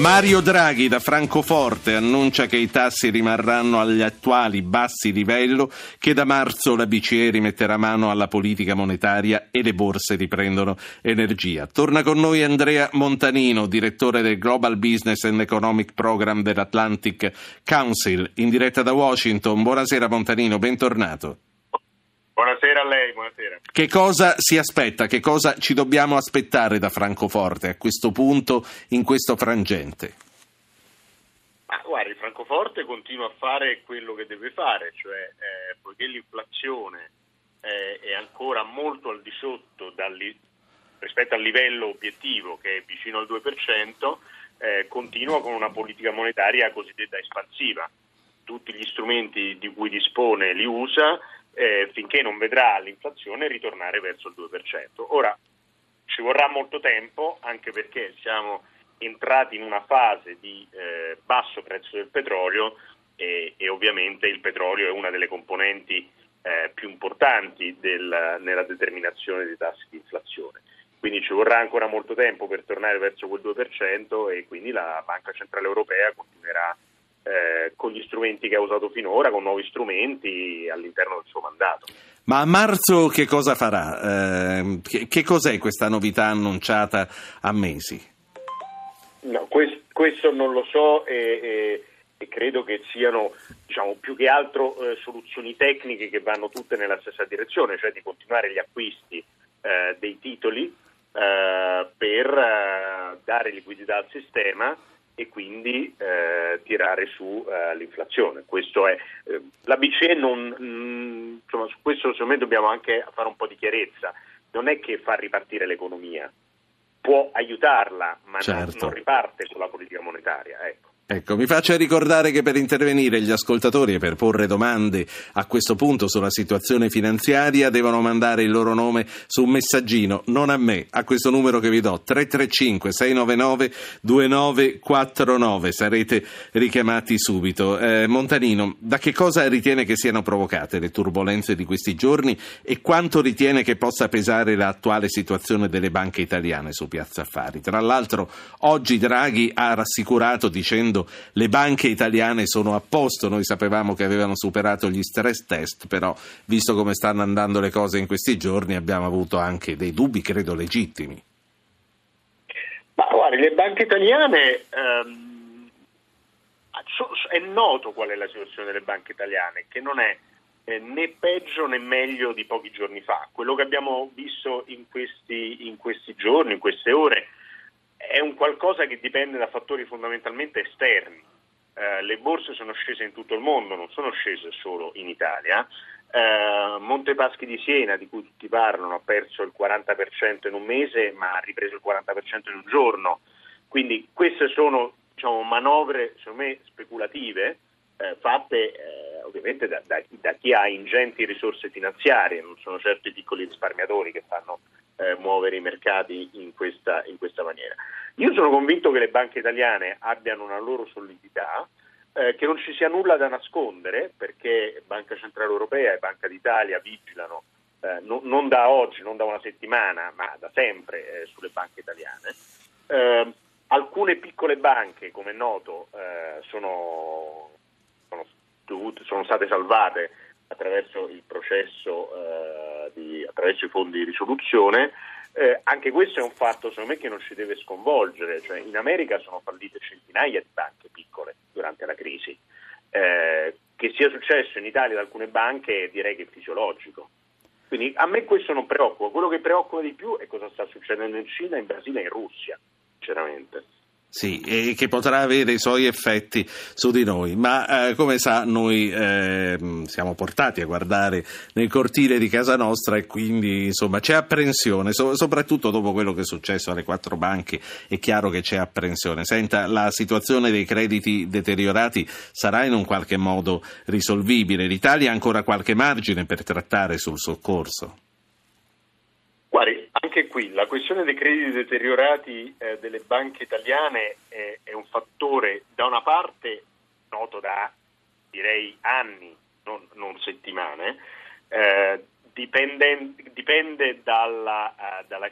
Mario Draghi da Francoforte annuncia che i tassi rimarranno agli attuali bassi livello, che da marzo la BCE rimetterà mano alla politica monetaria e le borse riprendono energia. Torna con noi Andrea Montanino, direttore del Global Business and Economic Program dell'Atlantic Council, in diretta da Washington. Buonasera Montanino, bentornato. Buonasera a lei, buonasera. Che cosa si aspetta, che cosa ci dobbiamo aspettare da Francoforte a questo punto, in questo frangente? Ma guardi, Francoforte continua a fare quello che deve fare, cioè poiché l'inflazione è ancora molto al di sotto rispetto al livello obiettivo che è vicino al 2%, continua con una politica monetaria cosiddetta espansiva. Tutti gli strumenti di cui dispone li usa, finché non vedrà l'inflazione ritornare verso il 2%. Ora ci vorrà molto tempo, anche perché siamo entrati in una fase di basso prezzo del petrolio e ovviamente il petrolio è una delle componenti più importanti nella determinazione dei tassi di inflazione. Quindi ci vorrà ancora molto tempo per tornare verso quel 2% e quindi la Banca Centrale Europea continuerà con gli strumenti che ha usato finora, con nuovi strumenti all'interno del suo mandato. Ma a marzo che cosa farà? Che cos'è questa novità annunciata a mesi? No, questo non lo so e credo che siano, diciamo, più che altro soluzioni tecniche che vanno tutte nella stessa direzione, cioè di continuare gli acquisti dei titoli per dare liquidità al sistema e quindi tirare su l'inflazione. Questo è la BCE insomma, su questo secondo me dobbiamo anche fare un po' di chiarezza. Non è che fa ripartire l'economia, può aiutarla, ma certo, non riparte sulla politica monetaria, ecco. Ecco, mi faccia ricordare che per intervenire gli ascoltatori e per porre domande a questo punto sulla situazione finanziaria devono mandare il loro nome su un messaggino, non a me, a questo numero che vi do, 335-699-2949. Sarete richiamati subito. Montanino, da che cosa ritiene che siano provocate le turbolenze di questi giorni e quanto ritiene che possa pesare l'attuale situazione delle banche italiane su Piazza Affari? Tra l'altro oggi Draghi ha rassicurato dicendo: le banche italiane sono a posto, noi sapevamo che avevano superato gli stress test, però visto come stanno andando le cose in questi giorni abbiamo avuto anche dei dubbi, credo legittimi. Ma guarda, le banche italiane, è noto qual è la situazione delle banche italiane, che non è né peggio né meglio di pochi giorni fa. Quello che abbiamo visto in questi giorni, in queste ore, è un qualcosa che dipende da fattori fondamentalmente esterni. Le borse sono scese in tutto il mondo, non sono scese solo in Italia. Monte Paschi di Siena, di cui tutti parlano, ha perso il 40% in un mese, ma ha ripreso il 40% in un giorno. Quindi queste sono, diciamo, manovre, secondo me, speculative, fatte ovviamente da chi ha ingenti risorse finanziarie, non sono certo i piccoli risparmiatori che fanno muovere i mercati in questa maniera. Io sono convinto che le banche italiane abbiano una loro solidità, che non ci sia nulla da nascondere, perché Banca Centrale Europea e Banca d'Italia vigilano non da oggi, non da una settimana, ma da sempre sulle banche italiane. Alcune piccole banche, come è noto, sono state salvate attraverso il processo attraverso i fondi di risoluzione. Anche questo è un fatto, secondo me, che non ci deve sconvolgere. Cioè, in America sono fallite centinaia di banche piccole durante la crisi. Che sia successo in Italia ad alcune banche direi che è fisiologico. Quindi a me questo non preoccupa. Quello che preoccupa di più è cosa sta succedendo in Cina, in Brasile e in Russia, sinceramente. Sì, e che potrà avere i suoi effetti su di noi, ma come sa noi siamo portati a guardare nel cortile di casa nostra e quindi insomma c'è apprensione, soprattutto dopo quello che è successo alle quattro banche è chiaro che c'è apprensione. Senta, la situazione dei crediti deteriorati sarà in un qualche modo risolvibile? L'Italia ha ancora qualche margine per trattare sul soccorso? Guardi, anche qui la questione dei crediti deteriorati delle banche italiane è un fattore, da una parte, noto da, direi, anni, non settimane, dipende dalla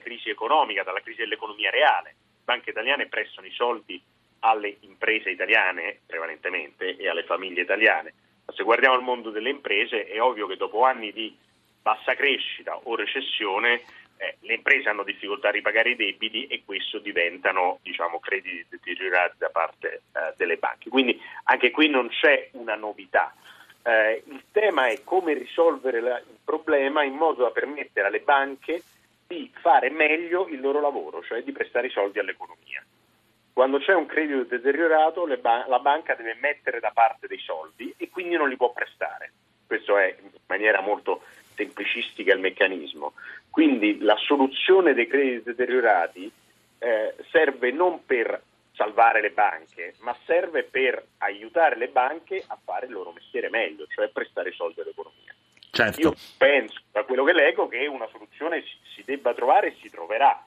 crisi economica, dalla crisi dell'economia reale. Le banche italiane prestano i soldi alle imprese italiane prevalentemente e alle famiglie italiane. Ma se guardiamo al mondo delle imprese è ovvio che dopo anni di bassa crescita o recessione le imprese hanno difficoltà a ripagare i debiti e questo diventano, diciamo, crediti deteriorati da parte delle banche. Quindi anche qui non c'è una novità. Il tema è come risolvere il problema in modo da permettere alle banche di fare meglio il loro lavoro, cioè di prestare i soldi all'economia. Quando c'è un credito deteriorato la banca deve mettere da parte dei soldi e quindi non li può prestare. Questo è in maniera molto semplicistica il meccanismo. Quindi la soluzione dei crediti deteriorati serve non per salvare le banche, ma serve per aiutare le banche a fare il loro mestiere meglio, cioè prestare soldi all'economia. Certo. Io penso, da quello che leggo, che una soluzione si debba trovare e si troverà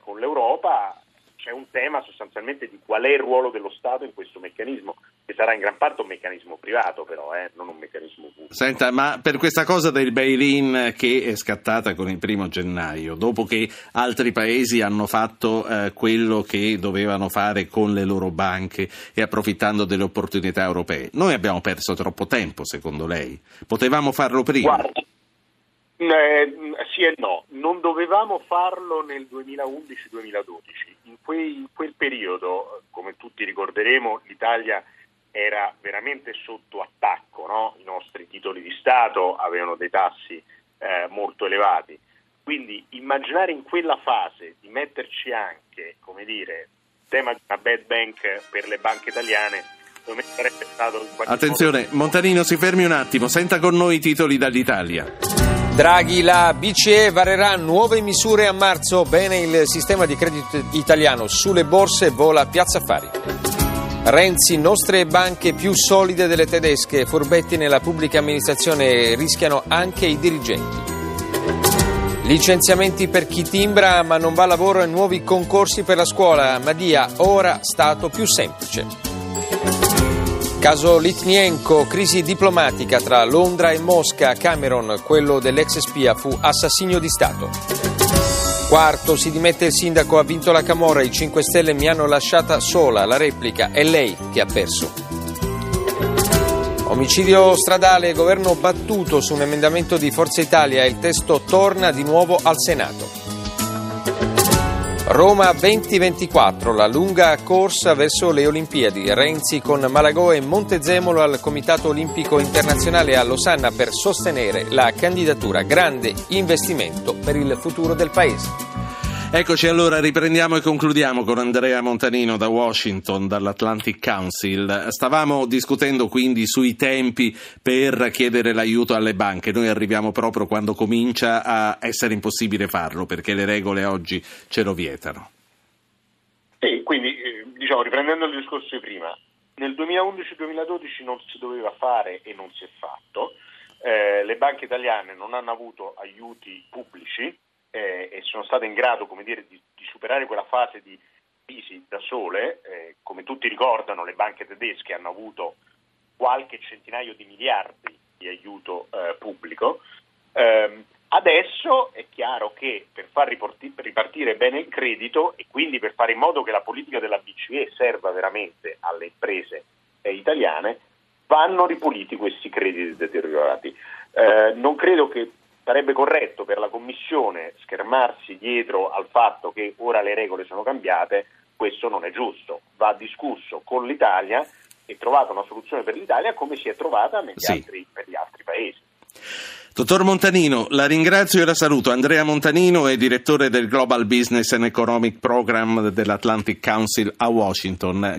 con l'Europa. C'è un tema sostanzialmente di qual è il ruolo dello Stato in questo meccanismo, che sarà in gran parte un meccanismo privato però, non un meccanismo pubblico. Senta, ma per questa cosa del bail-in che è scattata con il 1° gennaio, dopo che altri paesi hanno fatto quello che dovevano fare con le loro banche e approfittando delle opportunità europee, noi abbiamo perso troppo tempo, secondo lei? Potevamo farlo prima? Guarda. Sì e no, non dovevamo farlo nel 2011-2012, in quel periodo, come tutti ricorderemo, l'Italia era veramente sotto attacco, no? I nostri titoli di Stato avevano dei tassi molto elevati, quindi immaginare in quella fase di metterci anche, come dire, il tema di una bad bank per le banche italiane. Attenzione, Montanino si fermi un attimo, senta con noi i titoli dall'Italia. Draghi, la BCE varerà nuove misure a marzo, bene il sistema di credito italiano, sulle borse vola Piazza Affari. Renzi, nostre banche più solide delle tedesche, furbetti nella pubblica amministrazione rischiano anche i dirigenti. Licenziamenti per chi timbra ma non va a lavoro e nuovi concorsi per la scuola, Madia, ora stato più semplice. Caso Litvinenko, crisi diplomatica tra Londra e Mosca, Cameron, quello dell'ex spia, fu assassino di Stato. Quarto, si dimette il sindaco, ha vinto la Camorra, i 5 Stelle mi hanno lasciata sola, la replica, è lei che ha perso. Omicidio stradale, governo battuto su un emendamento di Forza Italia, il testo torna di nuovo al Senato. Roma 2024, la lunga corsa verso le Olimpiadi. Renzi con Malagò e Montezemolo al Comitato Olimpico Internazionale a Losanna per sostenere la candidatura. Grande investimento per il futuro del paese. Eccoci allora, riprendiamo e concludiamo con Andrea Montanino da Washington, dall'Atlantic Council. Stavamo discutendo quindi sui tempi per chiedere l'aiuto alle banche. Noi arriviamo proprio quando comincia a essere impossibile farlo, perché le regole oggi ce lo vietano. Sì, quindi diciamo, riprendendo il discorso di prima, nel 2011-2012 non si doveva fare e non si è fatto. Le banche italiane non hanno avuto aiuti pubblici, e sono state in grado, come dire, di superare quella fase di crisi da sole. Come tutti ricordano, le banche tedesche hanno avuto qualche centinaio di miliardi di aiuto pubblico. Adesso è chiaro che per far ripartire bene il credito e quindi per fare in modo che la politica della BCE serva veramente alle imprese italiane, vanno ripuliti questi crediti deteriorati. Non credo che sarebbe corretto per la Commissione schermarsi dietro al fatto che ora le regole sono cambiate, questo non è giusto. Va discusso con l'Italia e trovata una soluzione per l'Italia come si è trovata per gli altri paesi. Dottor Montanino, la ringrazio e la saluto. Andrea Montanino è direttore del Global Business and Economic Program dell'Atlantic Council a Washington.